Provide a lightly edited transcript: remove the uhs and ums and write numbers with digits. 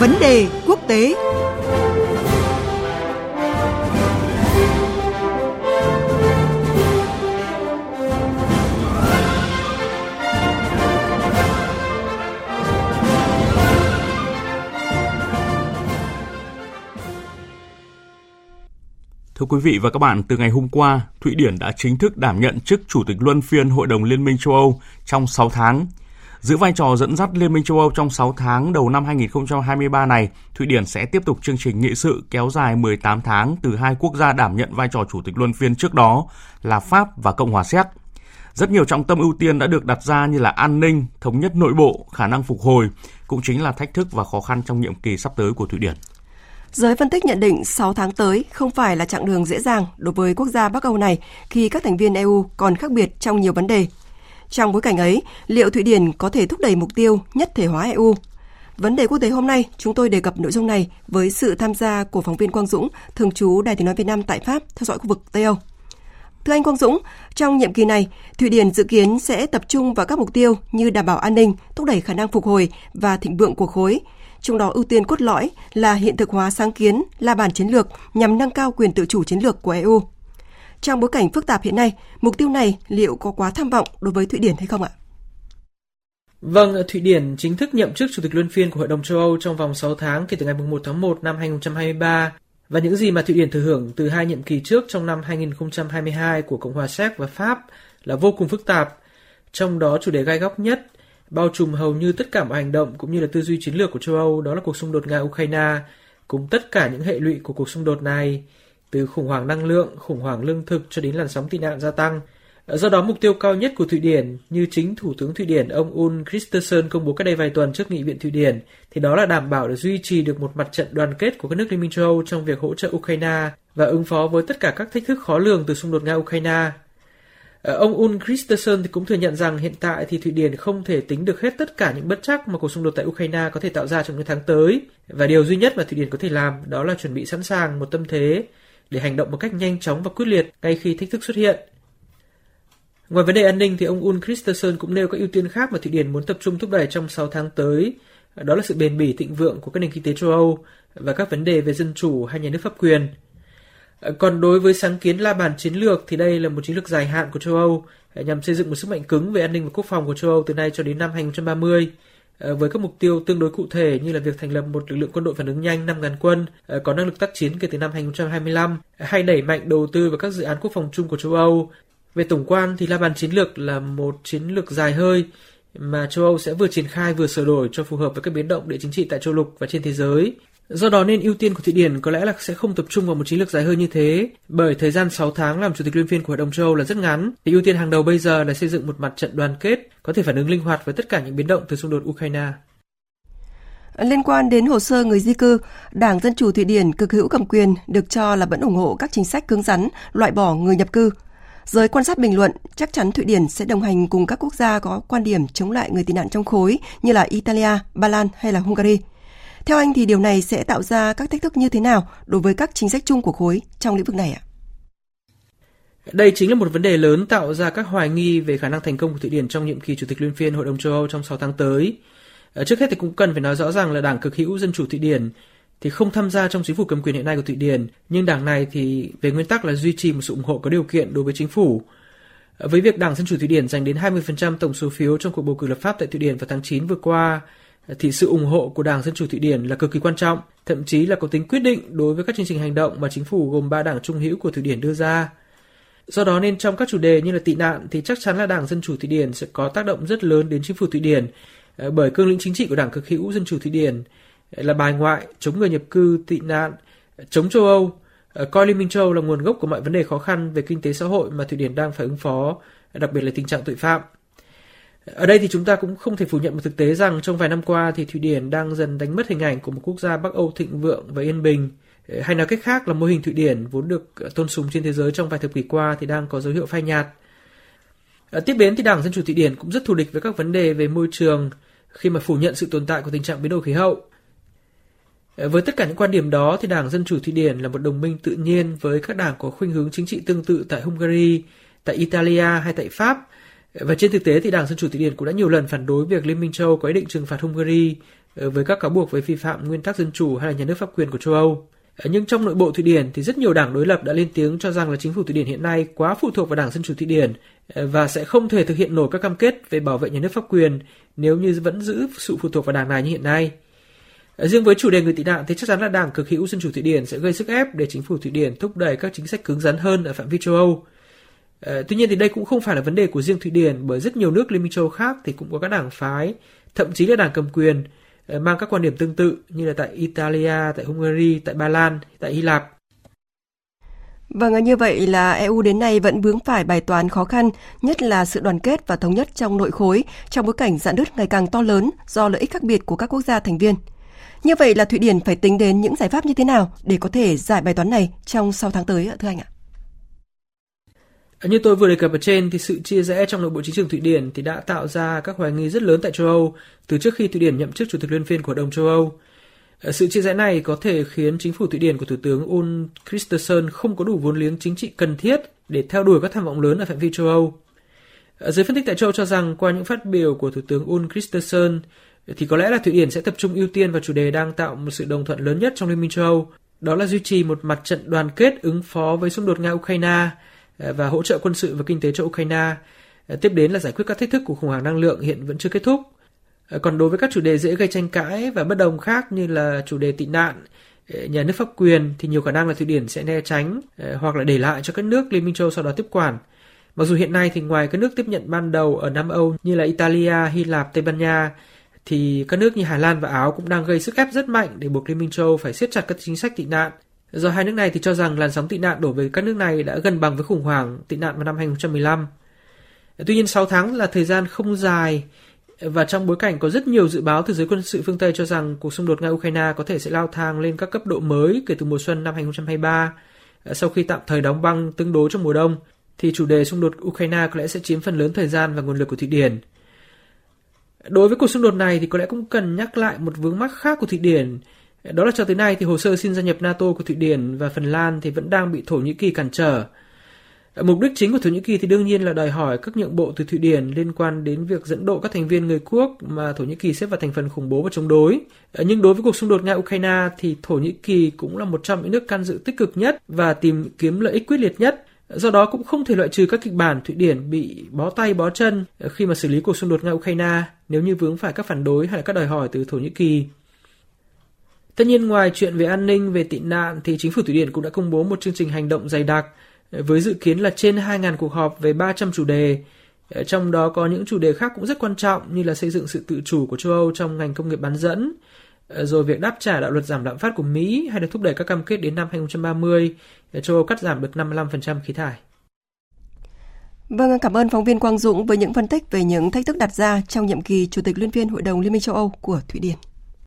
Vấn đề quốc tế. Thưa quý vị và các bạn, từ ngày hôm qua, Thụy Điển đã chính thức đảm nhận chức Chủ tịch Luân phiên Hội đồng Liên minh châu Âu trong 6 tháng. Giữ vai trò dẫn dắt Liên minh châu Âu trong 6 tháng đầu năm 2023 này, Thụy Điển sẽ tiếp tục chương trình nghị sự kéo dài 18 tháng từ hai quốc gia đảm nhận vai trò Chủ tịch Luân phiên trước đó là Pháp và Cộng hòa Séc. Rất nhiều trọng tâm ưu tiên đã được đặt ra như là an ninh, thống nhất nội bộ, khả năng phục hồi, cũng chính là thách thức và khó khăn trong nhiệm kỳ sắp tới của Thụy Điển. Giới phân tích nhận định 6 tháng tới không phải là chặng đường dễ dàng đối với quốc gia Bắc Âu này khi các thành viên EU còn khác biệt trong nhiều vấn đề. Trong bối cảnh ấy, liệu Thụy Điển có thể thúc đẩy mục tiêu nhất thể hóa EU? Vấn đề quốc tế hôm nay, chúng tôi đề cập nội dung này với sự tham gia của phóng viên Quang Dũng, thường trú Đài Tiếng nói Việt Nam tại Pháp, theo dõi khu vực Tây Âu. Thưa anh Quang Dũng, trong nhiệm kỳ này, Thụy Điển dự kiến sẽ tập trung vào các mục tiêu như đảm bảo an ninh, thúc đẩy khả năng phục hồi và thịnh vượng của khối. Trong đó ưu tiên cốt lõi là hiện thực hóa sáng kiến La Bàn Chiến lược nhằm nâng cao quyền tự chủ chiến lược của EU. Trong bối cảnh phức tạp hiện nay, mục tiêu này liệu có quá tham vọng đối với Thụy Điển hay không ạ? Vâng, Thụy Điển chính thức nhậm chức Chủ tịch Luân phiên của Hội đồng châu Âu trong vòng 6 tháng kể từ ngày 1 tháng 1 năm 2023. Và những gì mà Thụy Điển thừa hưởng từ hai nhiệm kỳ trước trong năm 2022 của Cộng hòa Séc và Pháp là vô cùng phức tạp. Trong đó chủ đề gai góc nhất, bao trùm hầu như tất cả mọi hành động cũng như là tư duy chiến lược của châu Âu, đó là cuộc xung đột Nga-Ukraine, cùng tất cả những hệ lụy của cuộc xung đột này, từ khủng hoảng năng lượng, khủng hoảng lương thực cho đến làn sóng tị nạn gia tăng. Do đó, mục tiêu cao nhất của Thụy Điển, như chính Thủ tướng Thụy Điển ông Ulf Kristersson công bố cách đây vài tuần trước Nghị viện Thụy Điển, thì đó là đảm bảo để duy trì được một mặt trận đoàn kết của các nước Liên minh châu Âu trong việc hỗ trợ Ukraine và ứng phó với tất cả các thách thức khó lường từ xung đột Nga-Ukraine. Ông Ulf Kristersson thì cũng thừa nhận rằng hiện tại thì Thụy Điển không thể tính được hết tất cả những bất trắc mà cuộc xung đột tại Ukraine có thể tạo ra trong những tháng tới, và điều duy nhất mà Thụy Điển có thể làm đó là chuẩn bị sẵn sàng một tâm thế để hành động một cách nhanh chóng và quyết liệt ngay khi thách thức xuất hiện. Ngoài vấn đề an ninh thì ông Ulf Kristersson cũng nêu các ưu tiên khác mà Thụy Điển muốn tập trung thúc đẩy trong 6 tháng tới, đó là sự bền bỉ thịnh vượng của các nền kinh tế châu Âu và các vấn đề về dân chủ hay nhà nước pháp quyền. Còn đối với sáng kiến La Bàn Chiến lược thì đây là một chiến lược dài hạn của châu Âu nhằm xây dựng một sức mạnh cứng về an ninh và quốc phòng của châu Âu từ nay cho đến năm 2030 với các mục tiêu tương đối cụ thể như là việc thành lập một lực lượng quân đội phản ứng nhanh 5.000 quân có năng lực tác chiến kể từ năm 2025 hay đẩy mạnh đầu tư vào các dự án quốc phòng chung của châu Âu. Về tổng quan thì La Bàn Chiến lược là một chiến lược dài hơi mà châu Âu sẽ vừa triển khai vừa sửa đổi cho phù hợp với các biến động địa chính trị tại châu lục và trên thế giới. Do đó nên ưu tiên của Thụy Điển có lẽ là sẽ không tập trung vào một chiến lược dài hơi như thế, bởi thời gian 6 tháng làm Chủ tịch Luân phiên của Hội đồng châu Âu là rất ngắn, thì ưu tiên hàng đầu bây giờ là xây dựng một mặt trận đoàn kết, có thể phản ứng linh hoạt với tất cả những biến động từ xung đột Ukraine. Liên quan đến hồ sơ người di cư, Đảng Dân chủ Thụy Điển cực hữu cầm quyền được cho là vẫn ủng hộ các chính sách cứng rắn, loại bỏ người nhập cư. Giới quan sát bình luận, chắc chắn Thụy Điển sẽ đồng hành cùng các quốc gia có quan điểm chống lại người tị nạn trong khối như là Italia, Ba Lan hay là Hungary. Theo anh thì điều này sẽ tạo ra các thách thức như thế nào đối với các chính sách chung của khối trong lĩnh vực này ạ? Đây chính là một vấn đề lớn tạo ra các hoài nghi về khả năng thành công của Thụy Điển trong nhiệm kỳ Chủ tịch Luân phiên Hội đồng châu Âu trong 6 tháng tới. Trước hết thì cũng cần phải nói rõ rằng là Đảng cực hữu Dân chủ Thụy Điển thì không tham gia trong chính phủ cầm quyền hiện nay của Thụy Điển, nhưng đảng này thì về nguyên tắc là duy trì một sự ủng hộ có điều kiện đối với chính phủ. Với việc Đảng Dân chủ Thụy Điển giành đến 20% tổng số phiếu trong cuộc bầu cử lập pháp tại Thụy Điển vào tháng 9 vừa qua, thì sự ủng hộ của Đảng Dân chủ Thụy Điển là cực kỳ quan trọng, thậm chí là có tính quyết định đối với các chương trình hành động mà chính phủ gồm 3 đảng trung hữu của Thụy Điển đưa ra. Do đó nên trong các chủ đề như là tị nạn thì chắc chắn là Đảng Dân chủ Thụy Điển sẽ có tác động rất lớn đến chính phủ Thụy Điển, bởi cương lĩnh chính trị của Đảng cực hữu Dân chủ Thụy Điển là bài ngoại, chống người nhập cư, tị nạn, chống châu Âu, coi Liên minh châu Âu là nguồn gốc của mọi vấn đề khó khăn về kinh tế xã hội mà Thụy Điển đang phải ứng phó, đặc biệt là tình trạng tội phạm. Ở đây thì chúng ta cũng không thể phủ nhận một thực tế rằng trong vài năm qua thì Thụy Điển đang dần đánh mất hình ảnh của một quốc gia Bắc Âu thịnh vượng và yên bình. Hay nói cách khác là mô hình Thụy Điển vốn được tôn sùng trên thế giới trong vài thập kỷ qua thì đang có dấu hiệu phai nhạt. Tiếp đến thì Đảng Dân chủ Thụy Điển cũng rất thù địch với các vấn đề về môi trường khi mà phủ nhận sự tồn tại của tình trạng biến đổi khí hậu. Với tất cả những quan điểm đó thì Đảng Dân chủ Thụy Điển là một đồng minh tự nhiên với các đảng có khuynh hướng chính trị tương tự tại Hungary, tại Italia hay tại Pháp. Và trên thực tế thì Đảng Dân chủ Thụy Điển cũng đã nhiều lần phản đối việc Liên minh châu Âu có ý định trừng phạt Hungary với các cáo buộc về vi phạm nguyên tắc dân chủ hay là nhà nước pháp quyền của châu Âu. Nhưng trong nội bộ Thụy Điển thì rất nhiều đảng đối lập đã lên tiếng cho rằng là chính phủ Thụy Điển hiện nay quá phụ thuộc vào Đảng Dân chủ Thụy Điển và sẽ không thể thực hiện nổi các cam kết về bảo vệ nhà nước pháp quyền nếu như vẫn giữ sự phụ thuộc vào đảng này như hiện nay. Riêng với chủ đề người tị nạn thì chắc chắn là Đảng Cực hữu Dân chủ Thụy Điển sẽ gây sức ép để chính phủ Thụy Điển thúc đẩy các chính sách cứng rắn hơn ở phạm vi châu Âu. Tuy nhiên thì đây cũng không phải là vấn đề của riêng Thụy Điển, bởi rất nhiều nước Liên minh châu Âu khác thì cũng có các đảng phái, thậm chí là đảng cầm quyền mang các quan điểm tương tự, như là tại Italia, tại Hungary, tại Ba Lan, tại Hy Lạp. Vâng, như vậy là EU đến nay vẫn vướng phải bài toán khó khăn, nhất là sự đoàn kết và thống nhất trong nội khối, trong bối cảnh rạn nứt ngày càng to lớn do lợi ích khác biệt của các quốc gia thành viên. Như vậy là Thụy Điển phải tính đến những giải pháp như thế nào để có thể giải bài toán này trong 6 tháng tới, thưa anh ạ? Như tôi vừa đề cập ở trên thì sự chia rẽ trong nội bộ chính trường Thụy Điển thì đã tạo ra các hoài nghi rất lớn tại châu Âu từ trước khi Thụy Điển nhậm chức chủ tịch luân phiên của Hội đồng châu Âu. Sự chia rẽ này có thể khiến chính phủ Thụy Điển của Thủ tướng Ulf Kristersson không có đủ vốn liếng chính trị cần thiết để theo đuổi các tham vọng lớn ở phạm vi châu Âu. Giới phân tích tại châu Âu cho rằng qua những phát biểu của Thủ tướng Ulf Kristersson thì có lẽ là Thụy Điển sẽ tập trung ưu tiên vào chủ đề đang tạo một sự đồng thuận lớn nhất trong Liên minh châu Âu, đó là duy trì một mặt trận đoàn kết ứng phó với xung đột Nga-Ukraine và hỗ trợ quân sự và kinh tế cho Ukraine. Tiếp đến là giải quyết các thách thức của khủng hoảng năng lượng hiện vẫn chưa kết thúc. Còn đối với các chủ đề dễ gây tranh cãi và bất đồng khác như là chủ đề tị nạn, nhà nước pháp quyền thì nhiều khả năng là Thụy Điển sẽ né tránh hoặc là để lại cho các nước Liên minh châu Âu sau đó tiếp quản. Mặc dù hiện nay thì ngoài các nước tiếp nhận ban đầu ở Nam Âu như là Italia, Hy Lạp, Tây Ban Nha thì các nước như Hà Lan và Áo cũng đang gây sức ép rất mạnh để buộc Liên minh châu Âu phải siết chặt các chính sách tị nạn. Do hai nước này thì cho rằng làn sóng tị nạn đổ về các nước này đã gần bằng với khủng hoảng tị nạn vào năm 2015. Tuy nhiên 6 tháng là thời gian không dài và trong bối cảnh có rất nhiều dự báo từ giới quân sự phương Tây cho rằng cuộc xung đột Nga-Ukraine có thể sẽ leo thang lên các cấp độ mới kể từ mùa xuân năm 2023 sau khi tạm thời đóng băng tương đối trong mùa đông, thì chủ đề xung đột Ukraine có lẽ sẽ chiếm phần lớn thời gian và nguồn lực của Thụy Điển. Đối với cuộc xung đột này thì có lẽ cũng cần nhắc lại một vướng mắc khác của Thụy Điển. Đó là cho tới nay thì hồ sơ xin gia nhập NATO của Thụy Điển và Phần Lan thì vẫn đang bị Thổ Nhĩ Kỳ cản trở. Mục đích chính của Thổ Nhĩ Kỳ thì đương nhiên là đòi hỏi các nhượng bộ từ Thụy Điển liên quan đến việc dẫn độ các thành viên người quốc mà Thổ Nhĩ Kỳ xếp vào thành phần khủng bố và chống đối. Nhưng đối với cuộc xung đột Nga-Ukraine thì Thổ Nhĩ Kỳ cũng là một trong những nước can dự tích cực nhất và tìm kiếm lợi ích quyết liệt nhất. Do đó cũng không thể loại trừ các kịch bản Thụy Điển bị bó tay bó chân khi mà xử lý cuộc xung đột Nga-Ukraine nếu như vướng phải các phản đối hay là các đòi hỏi từ Thổ Nhĩ Kỳ. Tất nhiên ngoài chuyện về an ninh, về tị nạn thì chính phủ Thụy Điển cũng đã công bố một chương trình hành động dày đặc với dự kiến là trên 2.000 cuộc họp về 300 chủ đề. Trong đó có những chủ đề khác cũng rất quan trọng như là xây dựng sự tự chủ của châu Âu trong ngành công nghiệp bán dẫn, rồi việc đáp trả đạo luật giảm lạm phát của Mỹ hay là thúc đẩy các cam kết đến năm 2030 để châu Âu cắt giảm được 55% khí thải. Vâng, cảm ơn phóng viên Quang Dũng với những phân tích về những thách thức đặt ra trong nhiệm kỳ Chủ tịch Luân phiên Hội đồng Liên minh châu Âu của Thụy Điển.